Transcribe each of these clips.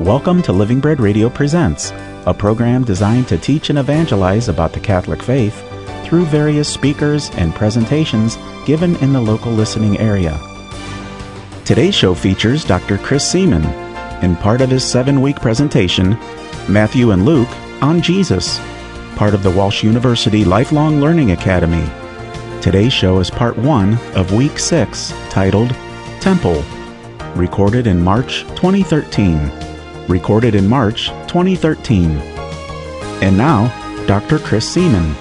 Welcome to Living Bread Radio Presents, a program designed to teach and evangelize about the Catholic faith through various speakers and presentations given in the local listening area. Today's show features Dr. Chris Seaman in part of his 7-week presentation, Matthew and Luke on Jesus, part of the Walsh University Lifelong Learning Academy. Today's show is part 1 of Week 6, titled Temple, recorded in March 2013. And now, Dr. Chris Seaman.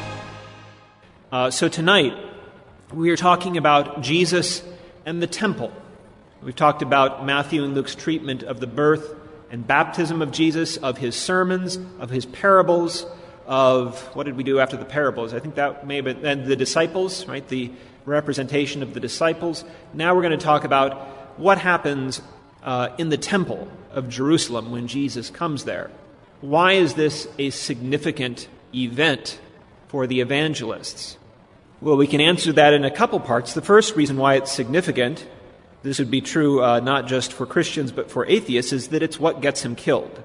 So tonight, we are talking about Jesus and the temple. We've talked about Matthew and Luke's treatment of the birth and baptism of Jesus, of his sermons, of his parables, of what did we do after the parables? I think that may have been, and the disciples, right? The representation of the disciples. Now we're going to talk about what happens in the temple of Jerusalem when Jesus comes there. Why is this a significant event for the evangelists? Well, we can answer that in a couple parts. The first reason why it's significant, this would be true not just for Christians but for atheists, is that it's what gets him killed.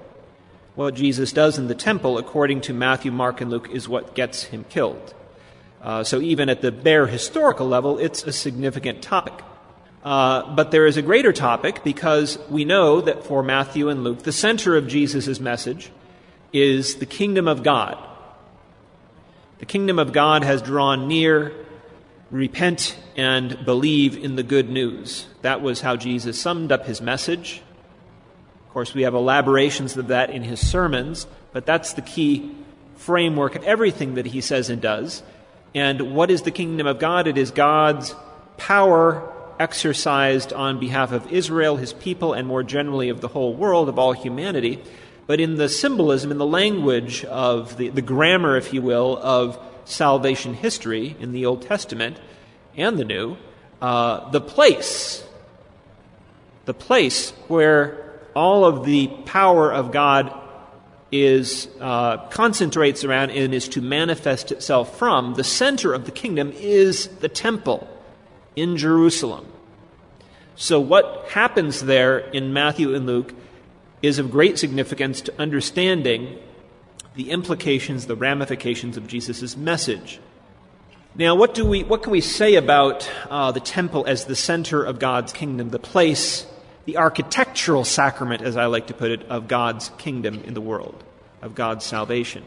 What Jesus does in the temple, according to Matthew, Mark, and Luke, is what gets him killed. So even at the bare historical level, it's a significant topic. But there is a greater topic, because we know that for Matthew and Luke, the center of Jesus' message is the kingdom of God. The kingdom of God has drawn near, repent and believe in the good news. That was how Jesus summed up his message. Of course, we have elaborations of that in his sermons, but that's the key framework of everything that he says and does. And what is the kingdom of God? It is God's power exercised on behalf of Israel, his people, and more generally of the whole world, of all humanity. But in the symbolism, in the language of the grammar, if you will, of salvation history in the Old Testament and the New, the place where all of the power of God is concentrates around and is to manifest itself from, the center of the kingdom is the temple in Jerusalem. So what happens there in Matthew and Luke is of great significance to understanding the implications, the ramifications of Jesus' message. Now, what can we say about the temple as the center of God's kingdom, the place, the architectural sacrament, as I like to put it, of God's kingdom in the world, of God's salvation?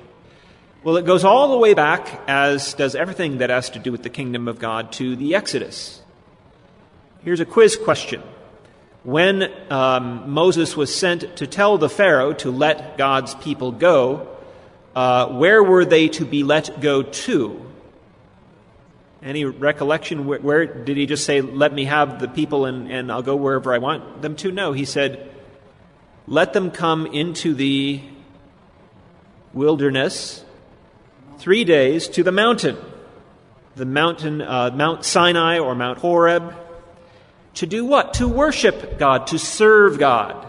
Well, it goes all the way back, as does everything that has to do with the kingdom of God, to the Exodus. Here's a quiz question. When Moses was sent to tell the Pharaoh to let God's people go, where were they to be let go to? Any recollection? Where did he just say, let me have the people and I'll go wherever I want them to? No, he said, let them come into the wilderness 3 days to the mountain, Mount Sinai or Mount Horeb, to do what? To worship God, to serve God.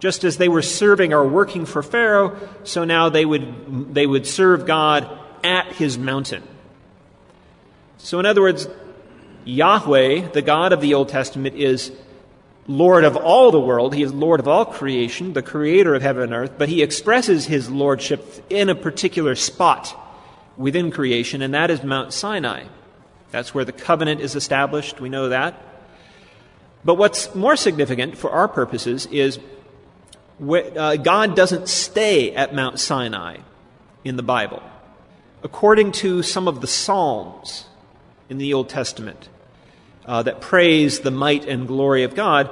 Just as they were serving or working for Pharaoh, so now they would serve God at his mountain. So in other words, Yahweh, the God of the Old Testament, is Lord of all the world. He is Lord of all creation, the creator of heaven and earth, but he expresses his lordship in a particular spot within creation, and that is Mount Sinai. That's where the covenant is established. We know that. But what's more significant for our purposes is God doesn't stay at Mount Sinai in the Bible. According to some of the Psalms in the Old Testament that praise the might and glory of God,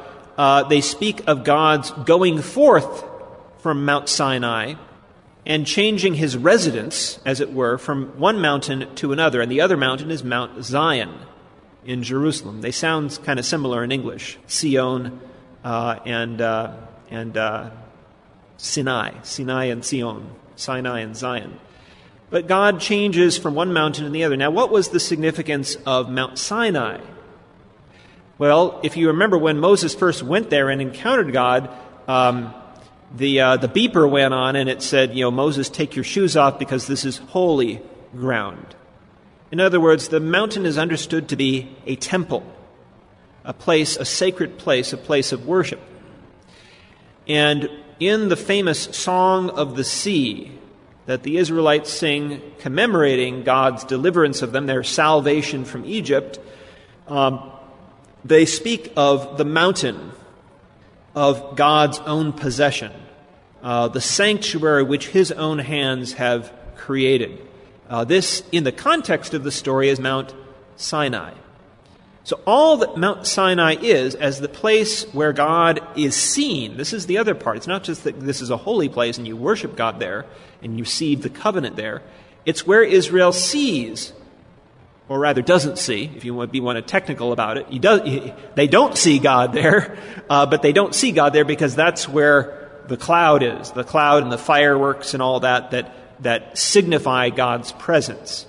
they speak of God's going forth from Mount Sinai and changing his residence, as it were, from one mountain to another. And the other mountain is Mount Zion in Jerusalem. They sound kind of similar in English, Sion and Sinai and Sion, Sinai and Zion. But God changes from one mountain to the other. Now, what was the significance of Mount Sinai? Well, if you remember when Moses first went there and encountered God, the beeper went on and it said, Moses, take your shoes off because this is holy ground. In other words, the mountain is understood to be a temple, a place, a sacred place, a place of worship. And in the famous Song of the Sea that the Israelites sing commemorating God's deliverance of them, their salvation from Egypt, they speak of the mountain of God's own possession, the sanctuary which his own hands have created. This, in the context of the story, is Mount Sinai. So all that Mount Sinai is, as the place where God is seen, this is the other part. It's not just that this is a holy place and you worship God there and you see the covenant there. It's where Israel sees, or rather doesn't see, if you want to be technical about it. They don't see God there, but they don't see God there because that's where the cloud is. The cloud and the fireworks and all that signify God's presence.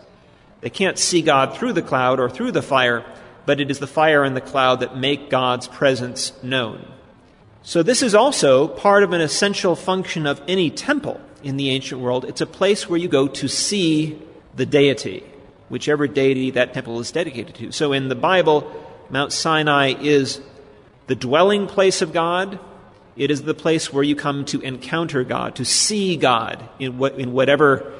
They can't see God through the cloud or through the fire, but it is the fire and the cloud that make God's presence known. So this is also part of an essential function of any temple in the ancient world. It's a place where you go to see the deity, whichever deity that temple is dedicated to. So in the Bible, Mount Sinai is the dwelling place of God. It is the place where you come to encounter God, to see God in whatever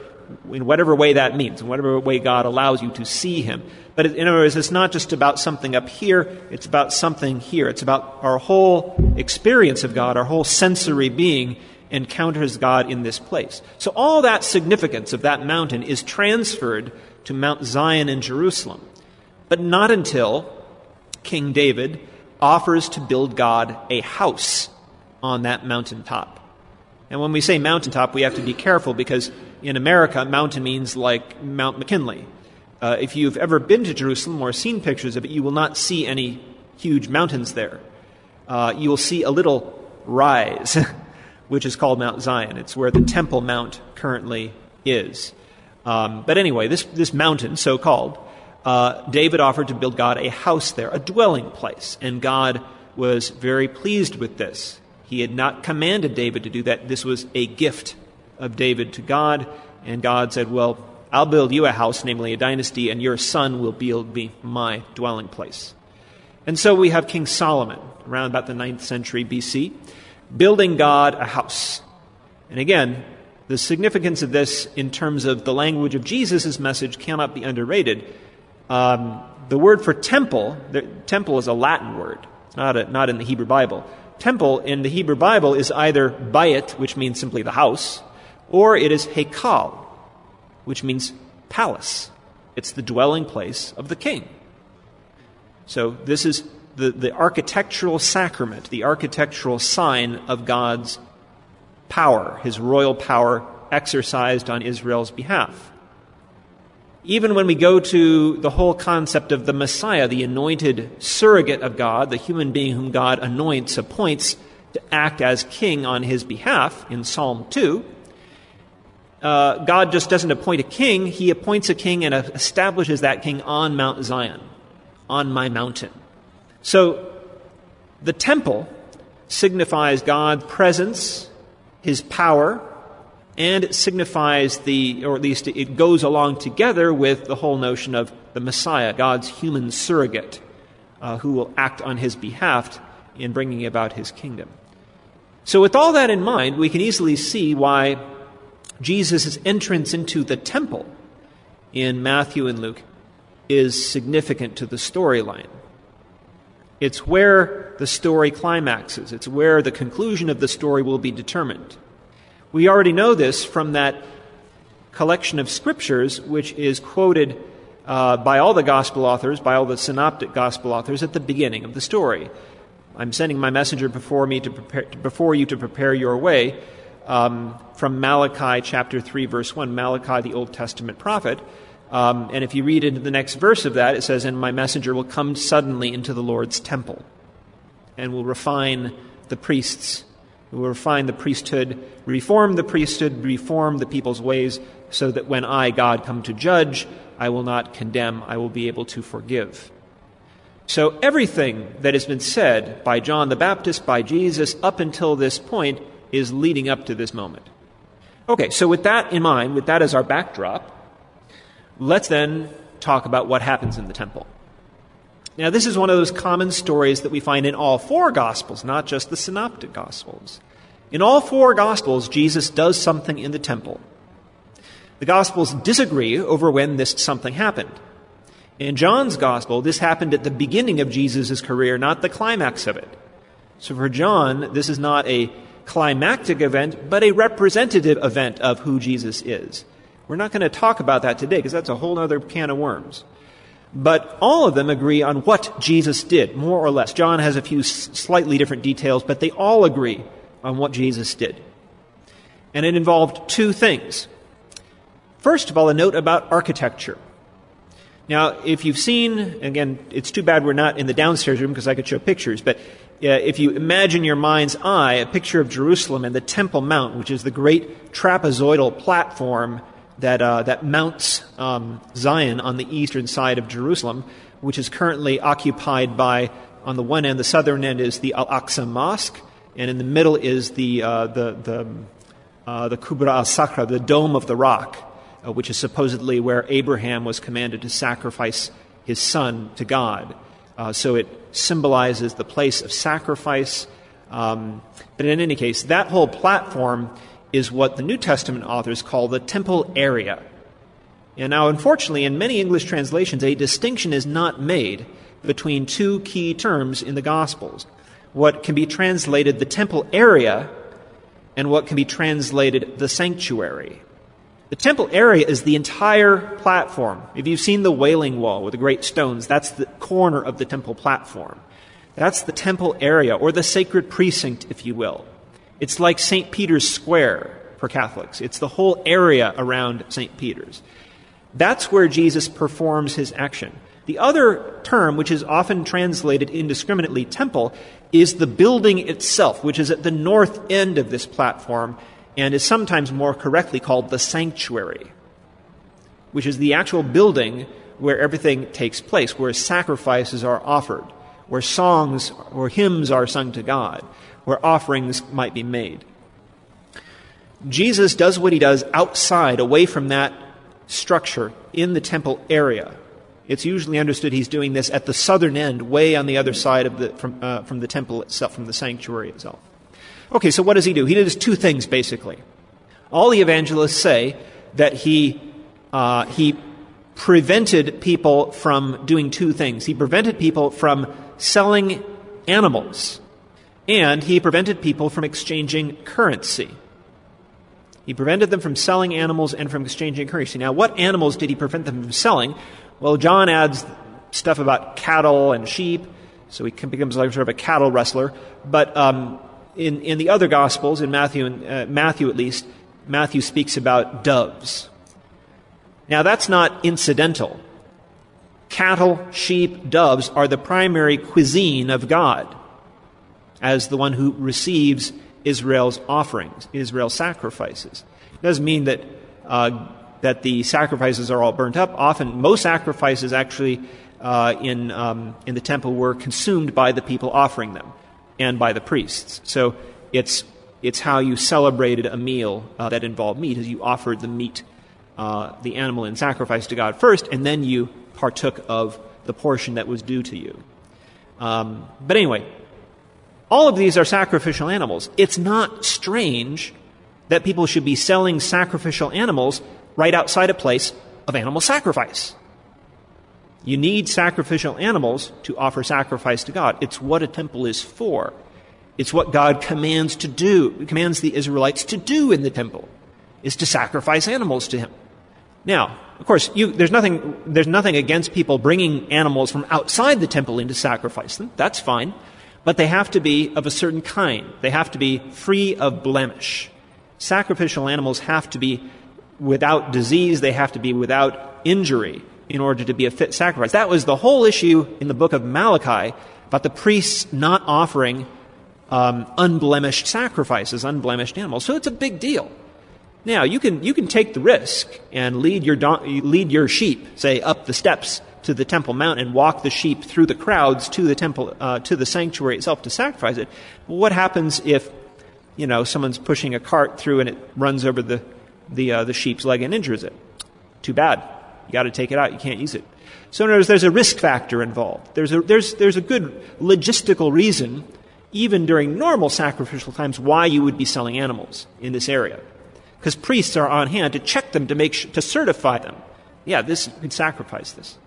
way that means, in whatever way God allows you to see him. But in other words, it's not just about something up here, it's about something here. It's about our whole experience of God, our whole sensory being encounters God in this place. So all that significance of that mountain is transferred to Mount Zion in Jerusalem, but not until King David offers to build God a house on that mountaintop. And when we say mountaintop, we have to be careful because in America, mountain means like Mount McKinley. If you've ever been to Jerusalem or seen pictures of it, you will not see any huge mountains there. You will see a little rise, which is called Mount Zion. It's where the Temple Mount currently is. But anyway, this mountain, so-called, David offered to build God a house there, a dwelling place, and God was very pleased with this. He had not commanded David to do that. This was a gift of David to God, and God said, well, I'll build you a house, namely a dynasty, and your son will build me my dwelling place. And so we have King Solomon, around about the 9th century BC, building God a house. And again, the significance of this in terms of the language of Jesus' message cannot be underrated. The word for temple, temple is a Latin word, not in the Hebrew Bible. Temple in the Hebrew Bible is either bayit, which means simply the house, or it is Hekal, which means palace. It's the dwelling place of the king. So this is the architectural sacrament, the architectural sign of God's power, his royal power exercised on Israel's behalf. Even when we go to the whole concept of the Messiah, the anointed surrogate of God, the human being whom God anoints, appoints to act as king on his behalf in Psalm 2, God just doesn't appoint a king. He appoints a king and establishes that king on Mount Zion, on my mountain. So the temple signifies God's presence, his power, and it signifies or at least it goes along together with the whole notion of the Messiah, God's human surrogate, who will act on his behalf in bringing about his kingdom. So with all that in mind, we can easily see why Jesus' entrance into the temple in Matthew and Luke is significant to the storyline. It's where the story climaxes. It's where the conclusion of the story will be determined. We already know this from that collection of scriptures which is quoted by all the gospel authors, by all the synoptic gospel authors at the beginning of the story. I'm sending my messenger before you to prepare your way, from Malachi chapter 3, verse 1, Malachi, the Old Testament prophet. And if you read into the next verse of that, it says, and my messenger will come suddenly into the Lord's temple and will refine the priests. We will refine the priesthood, reform the priesthood, reform the people's ways, so that when I, God, come to judge, I will not condemn, I will be able to forgive. So everything that has been said by John the Baptist, by Jesus, up until this point is leading up to this moment. Okay, so with that in mind, with that as our backdrop, let's then talk about what happens in the temple. Now, this is one of those common stories that we find in all four Gospels, not just the Synoptic Gospels. In all four Gospels, Jesus does something in the temple. The Gospels disagree over when this something happened. In John's Gospel, this happened at the beginning of Jesus' career, not the climax of it. So for John, this is not a climactic event, but a representative event of who Jesus is. We're not going to talk about that today because that's a whole other can of worms. But all of them agree on what Jesus did, more or less. John has a few slightly different details, but they all agree on what Jesus did. And it involved two things. First of all, a note about architecture. Now, if you've seen, again, it's too bad we're not in the downstairs room because I could show pictures, but if you imagine your mind's eye, a picture of Jerusalem and the Temple Mount, which is the great trapezoidal platform that mounts Zion on the eastern side of Jerusalem, which is currently occupied by, on the one end, the southern end is the Al-Aqsa Mosque, and in the middle is the Kubbat al-Sakhra, the Dome of the Rock, which is supposedly where Abraham was commanded to sacrifice his son to God. So it symbolizes the place of sacrifice. But in any case, that whole platform is what the New Testament authors call the temple area. And now, unfortunately, in many English translations, a distinction is not made between two key terms in the Gospels. What can be translated the temple area and what can be translated the sanctuary. The temple area is the entire platform. If you've seen the Wailing Wall with the great stones, that's the corner of the temple platform. That's the temple area, or the sacred precinct, if you will. It's like St. Peter's Square for Catholics. It's the whole area around St. Peter's. That's where Jesus performs his action. The other term, which is often translated indiscriminately temple, is the building itself, which is at the north end of this platform, and is sometimes more correctly called the sanctuary, which is the actual building where everything takes place, where sacrifices are offered, where songs or hymns are sung to God, where offerings might be made. Jesus does what he does outside, away from that structure, in the temple area. It's usually understood he's doing this at the southern end, way on the other side of from the temple itself, from the sanctuary itself. Okay, so what does he do? He does two things, basically. All the evangelists say that he prevented people from doing two things. He prevented people from selling animals, and he prevented people from exchanging currency. He prevented them from selling animals and from exchanging currency. Now, what animals did he prevent them from selling? Well, John adds stuff about cattle and sheep, so he becomes like sort of a cattle wrestler, but In the other Gospels, in Matthew speaks about doves. Now, that's not incidental. Cattle, sheep, doves are the primary cuisine of God as the one who receives Israel's offerings, Israel's sacrifices. It doesn't mean that the sacrifices are all burnt up. Often, most sacrifices actually in the temple were consumed by the people offering them, and by the priests. So it's how you celebrated a meal that involved meat, is you offered the meat, the animal in sacrifice to God first, and then you partook of the portion that was due to you. But anyway, all of these are sacrificial animals. It's not strange that people should be selling sacrificial animals right outside a place of animal sacrifice. You need sacrificial animals to offer sacrifice to God. It's what a temple is for. It's what God commands the Israelites to do in the temple, is to sacrifice animals to him. Now, of course, there's nothing against people bringing animals from outside the temple in to sacrifice them. That's fine. But they have to be of a certain kind. They have to be free of blemish. Sacrificial animals have to be without disease. They have to be without injury, in order to be a fit sacrifice. That was the whole issue in the book of Malachi about the priests not offering unblemished sacrifices, unblemished animals. So it's a big deal. Now, you can take the risk and lead your sheep, say, up the steps to the Temple Mount and walk the sheep through the crowds to the temple, to the sanctuary itself to sacrifice it. But what happens if, someone's pushing a cart through and it runs over the sheep's leg and injures it? Too bad. You got to take it out. You can't use it. So in other words, there's a risk factor involved. There's a good logistical reason even during normal sacrificial times, why you would be selling animals in this area. Because priests are on hand to check them, to certify them. Yeah, this, you could sacrifice this.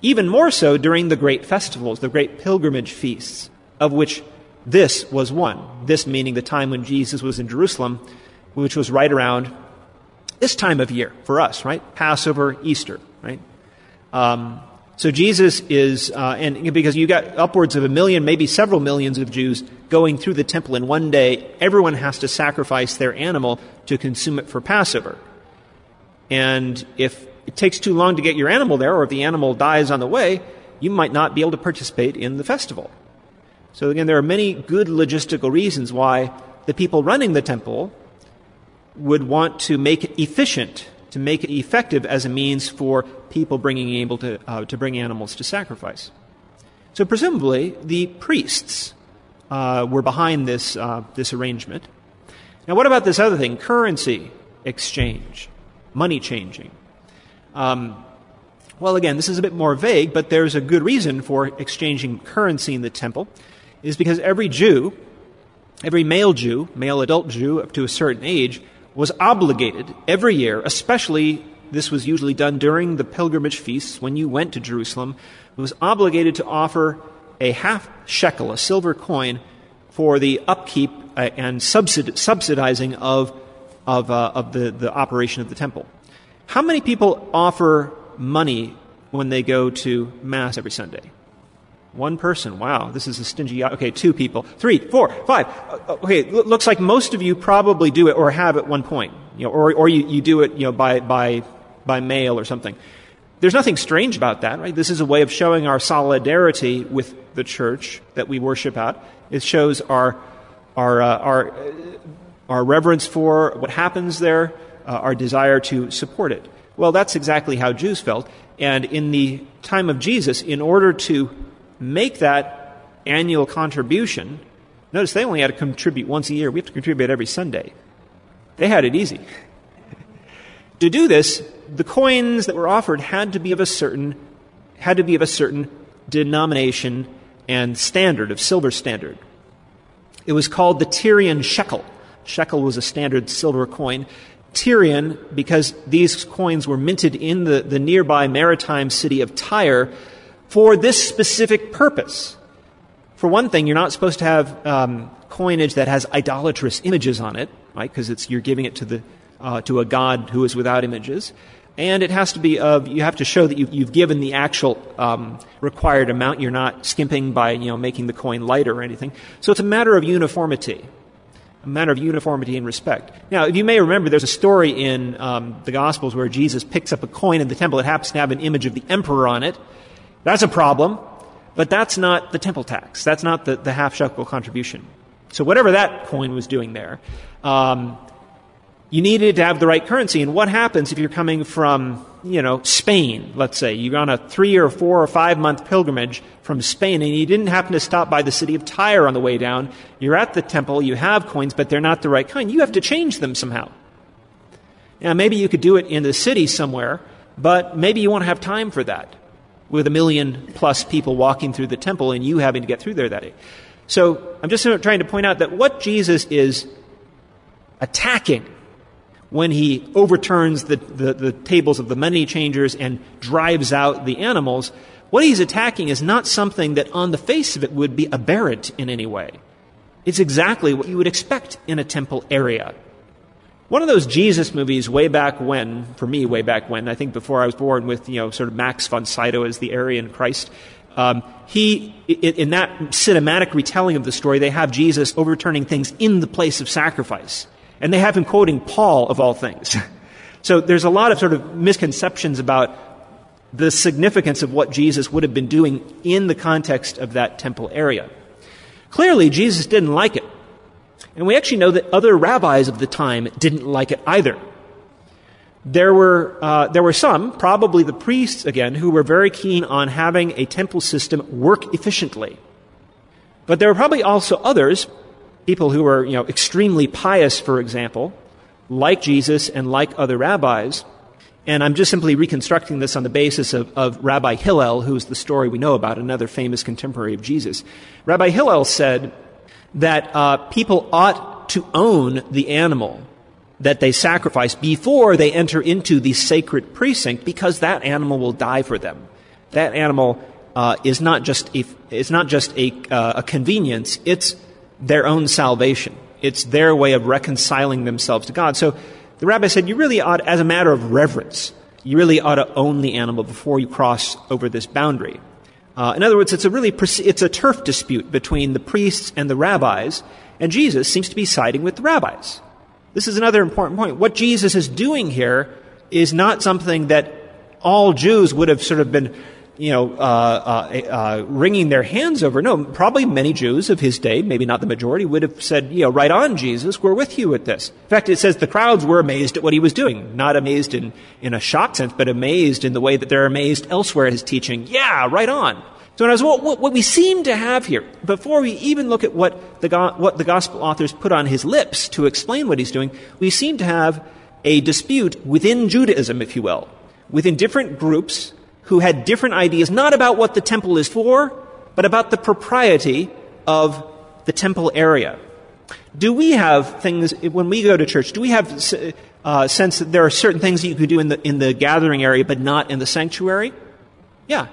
Even more so during the great festivals, the great pilgrimage feasts, of which this was one. This meaning the time when Jesus was in Jerusalem, which was right around this time of year for us, right? Passover, Easter, right? So Jesus is, and because you got upwards of 1 million, maybe several millions of Jews going through the temple in one day, everyone has to sacrifice their animal to consume it for Passover. And if it takes too long to get your animal there, or if the animal dies on the way, you might not be able to participate in the festival. So again, there are many good logistical reasons why the people running the temple would want to make it efficient, to make it effective as a means for people to bring animals to sacrifice. So presumably, the priests were behind this this arrangement. Now, what about this other thing? Currency exchange, money changing. Well, again, this is a bit more vague, but there's a good reason for exchanging currency in the temple, is because every Jew, every male Jew, male adult Jew up to a certain age, was obligated every year, especially this was usually done during the pilgrimage feasts when you went to Jerusalem, was obligated to offer a half shekel, a silver coin, for the upkeep and subsidizing of the operation of the temple. How many people offer money when they go to Mass every Sunday? One person. Wow, this is a stingy... Okay, 2 people. 3, 4, 5. Okay, looks like most of you probably do it or have at one point. You know, or you do it, you know, by mail or something. There's nothing strange about that, right? This is a way of showing our solidarity with the church that we worship at. It shows our reverence for what happens there. Our desire to support it. Well, that's exactly how Jews felt. And in the time of Jesus, in order to make that annual contribution, notice they only had to contribute once a year. We have to contribute every Sunday. They had it easy. To do this, the coins that were offered had to be of a certain denomination and standard, of silver standard. It was called the Tyrian shekel. Shekel was a standard silver coin. Tyrian, because these coins were minted in the nearby maritime city of Tyre for this specific purpose. For one thing, you're not supposed to have coinage that has idolatrous images on it, right? Because you're giving it to a god who is without images, and it has to be of. You have to show that you've given the actual required amount. You're not skimping by making the coin lighter or anything. So it's a matter of uniformity. A matter of uniformity and respect. Now, if you may remember, there's a story in the Gospels where Jesus picks up a coin in the temple. It happens to have an image of the emperor on it. That's a problem, but that's not the temple tax. That's not the half shekel contribution. So whatever that coin was doing there, you needed to have the right currency. And what happens if you're coming from, Spain, let's say? You're on a 3 or 4 or 5 month pilgrimage from Spain, and you didn't happen to stop by the city of Tyre on the way down. You're at the temple, you have coins, but they're not the right kind. You have to change them somehow. Now, maybe you could do it in the city somewhere, but maybe you won't have time for that with 1 million+ people walking through the temple and you having to get through there that day. So I'm just trying to point out that what Jesus is attacking when he overturns the tables of the money changers and drives out the animals, what he's attacking is not something that on the face of it would be aberrant in any way. It's exactly what you would expect in a temple area. One of those Jesus movies way back when, I think before I was born, with sort of Max von Sydow as the Aryan Christ, in that cinematic retelling of the story, they have Jesus overturning things in the place of sacrifice. And they have him quoting Paul, of all things. So there's a lot of sort of misconceptions about the significance of what Jesus would have been doing in the context of that temple area. Clearly, Jesus didn't like it. And we actually know that other rabbis of the time didn't like it either. There were some, probably the priests again, who were very keen on having a temple system work efficiently. But there were probably also others, people who were, extremely pious, for example, like Jesus and like other rabbis, And I'm just simply reconstructing this on the basis of Rabbi Hillel, who's the story we know about, another famous contemporary of Jesus. Rabbi Hillel said that people ought to own the animal that they sacrifice before they enter into the sacred precinct, because that animal will die for them. That animal is not just a convenience; it's their own salvation. It's their way of reconciling themselves to God. So the rabbi said, you really ought, as a matter of reverence, you really ought to own the animal before you cross over this boundary. In other words, it's a turf dispute between the priests and the rabbis, and Jesus seems to be siding with the rabbis. This is another important point. What Jesus is doing here is not something that all Jews would have sort of been, wringing their hands over. No, probably many Jews of his day, maybe not the majority, would have said, right on, Jesus, we're with you at this. In fact, it says the crowds were amazed at what he was doing. Not amazed in a shock sense, but amazed in the way that they're amazed elsewhere at his teaching. Yeah, right on. So what we seem to have here, before we even look at what the gospel authors put on his lips to explain what he's doing, we seem to have a dispute within Judaism, if you will, within different groups who had different ideas, not about what the temple is for, but about the propriety of the temple area. Do we have things, when we go to church, do we have a sense that there are certain things that you could do in the gathering area, but not in the sanctuary? Yeah.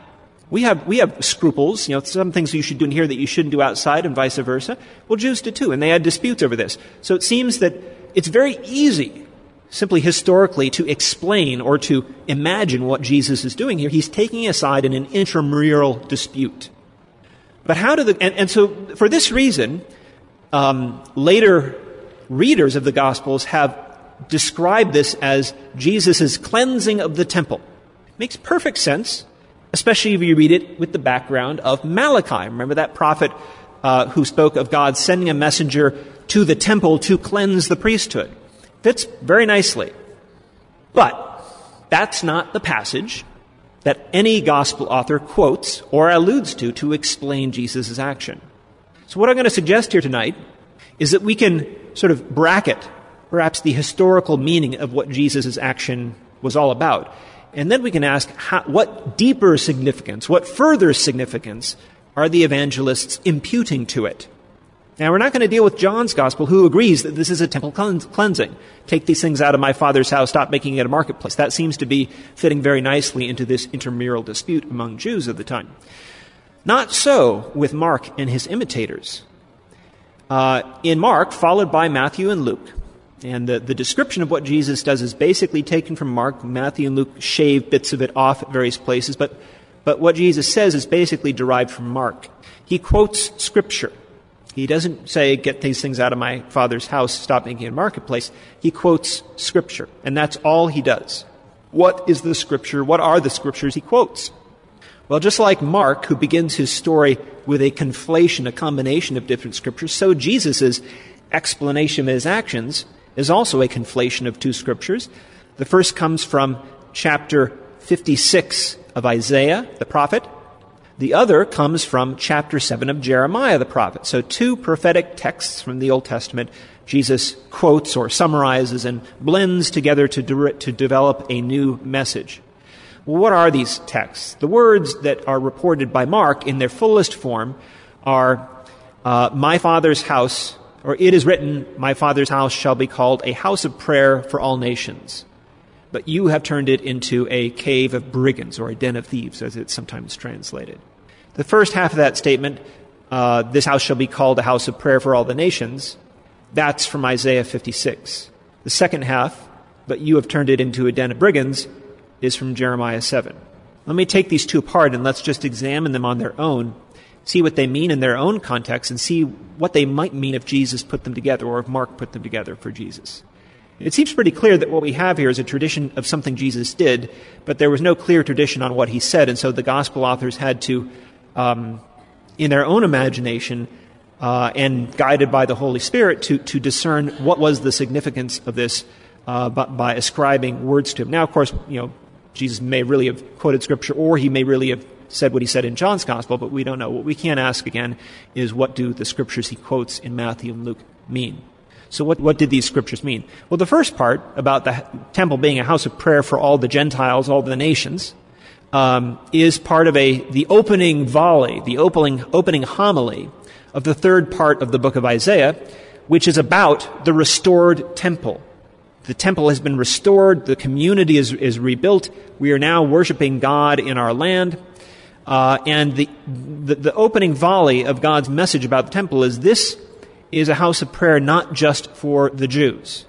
We have scruples, some things you should do in here that you shouldn't do outside and vice versa. Well, Jews did too, and they had disputes over this. So it seems that it's very easy simply historically to explain or to imagine what Jesus is doing here. He's taking aside in an intramural dispute. But so for this reason, later readers of the Gospels have described this as Jesus' cleansing of the temple. Makes perfect sense, especially if you read it with the background of Malachi. Remember that prophet who spoke of God sending a messenger to the temple to cleanse the priesthood. Fits very nicely. But that's not the passage that any gospel author quotes or alludes to explain Jesus' action. So what I'm going to suggest here tonight is that we can sort of bracket perhaps the historical meaning of what Jesus' action was all about. And then we can ask what deeper significance, what further significance are the evangelists imputing to it? Now, we're not going to deal with John's Gospel, who agrees that this is a temple cleansing. Take these things out of my Father's house, stop making it a marketplace. That seems to be fitting very nicely into this intramural dispute among Jews of the time. Not so with Mark and his imitators. In Mark, followed by Matthew and Luke, and the description of what Jesus does is basically taken from Mark. Matthew and Luke shave bits of it off at various places, but what Jesus says is basically derived from Mark. He quotes Scripture. He doesn't say, get these things out of my Father's house, stop making a marketplace. He quotes Scripture, and that's all he does. What is the Scripture? What are the Scriptures he quotes? Well, just like Mark, who begins his story with a conflation, a combination of different Scriptures, so Jesus' explanation of his actions is also a conflation of two Scriptures. The first comes from chapter 56 of Isaiah, the prophet. The other comes from chapter 7 of Jeremiah, the prophet. So two prophetic texts from the Old Testament Jesus quotes or summarizes and blends together to develop a new message. Well, what are these texts? The words that are reported by Mark in their fullest form are, my Father's house, or it is written, my Father's house shall be called a house of prayer for all nations. But you have turned it into a cave of brigands, or a den of thieves, as it's sometimes translated. The first half of that statement, this house shall be called a house of prayer for all the nations, that's from Isaiah 56. The second half, but you have turned it into a den of brigands, is from Jeremiah 7. Let me take these two apart, and let's just examine them on their own, see what they mean in their own context, and see what they might mean if Jesus put them together, or if Mark put them together for Jesus. It seems pretty clear that what we have here is a tradition of something Jesus did, but there was no clear tradition on what he said, and so the gospel authors had to, in their own imagination, and guided by the Holy Spirit, to discern what was the significance of this by ascribing words to him. Now, of course, Jesus may really have quoted Scripture, or he may really have said what he said in John's Gospel, but we don't know. What we can ask, again, is what do the Scriptures he quotes in Matthew and Luke mean? So what did these scriptures mean? Well, the first part about the temple being a house of prayer for all the Gentiles, all the nations, is part of the opening volley, the opening homily of the third part of the book of Isaiah, which is about the restored temple. The temple has been restored. The community is rebuilt. We are now worshiping God in our land. And the opening volley of God's message about the temple is this is a house of prayer not just for the Jews,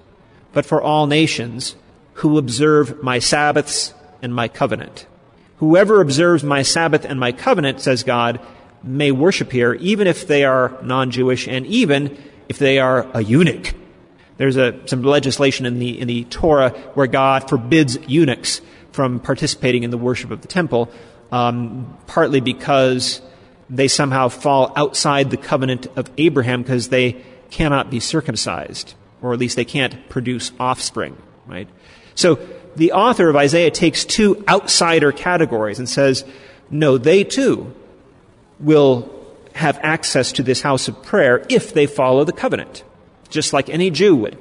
but for all nations who observe my Sabbaths and my covenant. Whoever observes my Sabbath and my covenant, says God, may worship here, even if they are non-Jewish and even if they are a eunuch. There's some legislation in the Torah where God forbids eunuchs from participating in the worship of the temple, partly because they somehow fall outside the covenant of Abraham because they cannot be circumcised, or at least they can't produce offspring, right? So the author of Isaiah takes two outsider categories and says, no, they too will have access to this house of prayer if they follow the covenant, just like any Jew would.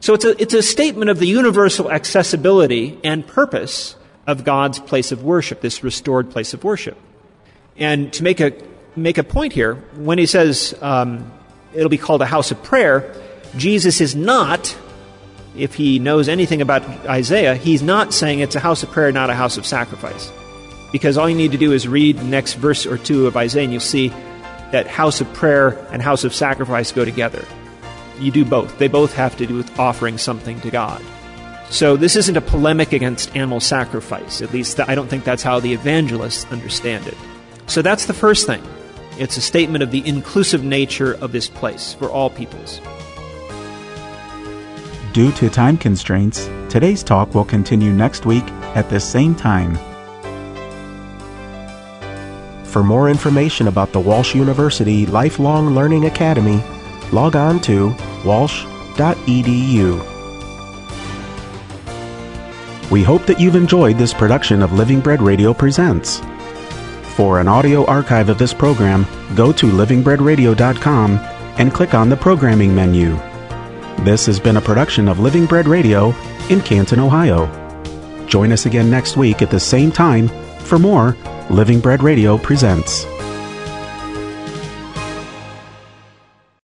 So it's a statement of the universal accessibility and purpose of God's place of worship, this restored place of worship. And to make a point here, when he says it'll be called a house of prayer, Jesus is not, if he knows anything about Isaiah, he's not saying it's a house of prayer, not a house of sacrifice. Because all you need to do is read the next verse or two of Isaiah and you'll see that house of prayer and house of sacrifice go together. You do both. They both have to do with offering something to God. So this isn't a polemic against animal sacrifice. At least I don't think that's how the evangelists understand it. So that's the first thing. It's a statement of the inclusive nature of this place for all peoples. Due to time constraints, today's talk will continue next week at this same time. For more information about the Walsh University Lifelong Learning Academy, log on to walsh.edu. We hope that you've enjoyed this production of Living Bread Radio Presents. For an audio archive of this program, go to livingbreadradio.com and click on the programming menu. This has been a production of Living Bread Radio in Canton, Ohio. Join us again next week at the same time for more Living Bread Radio Presents.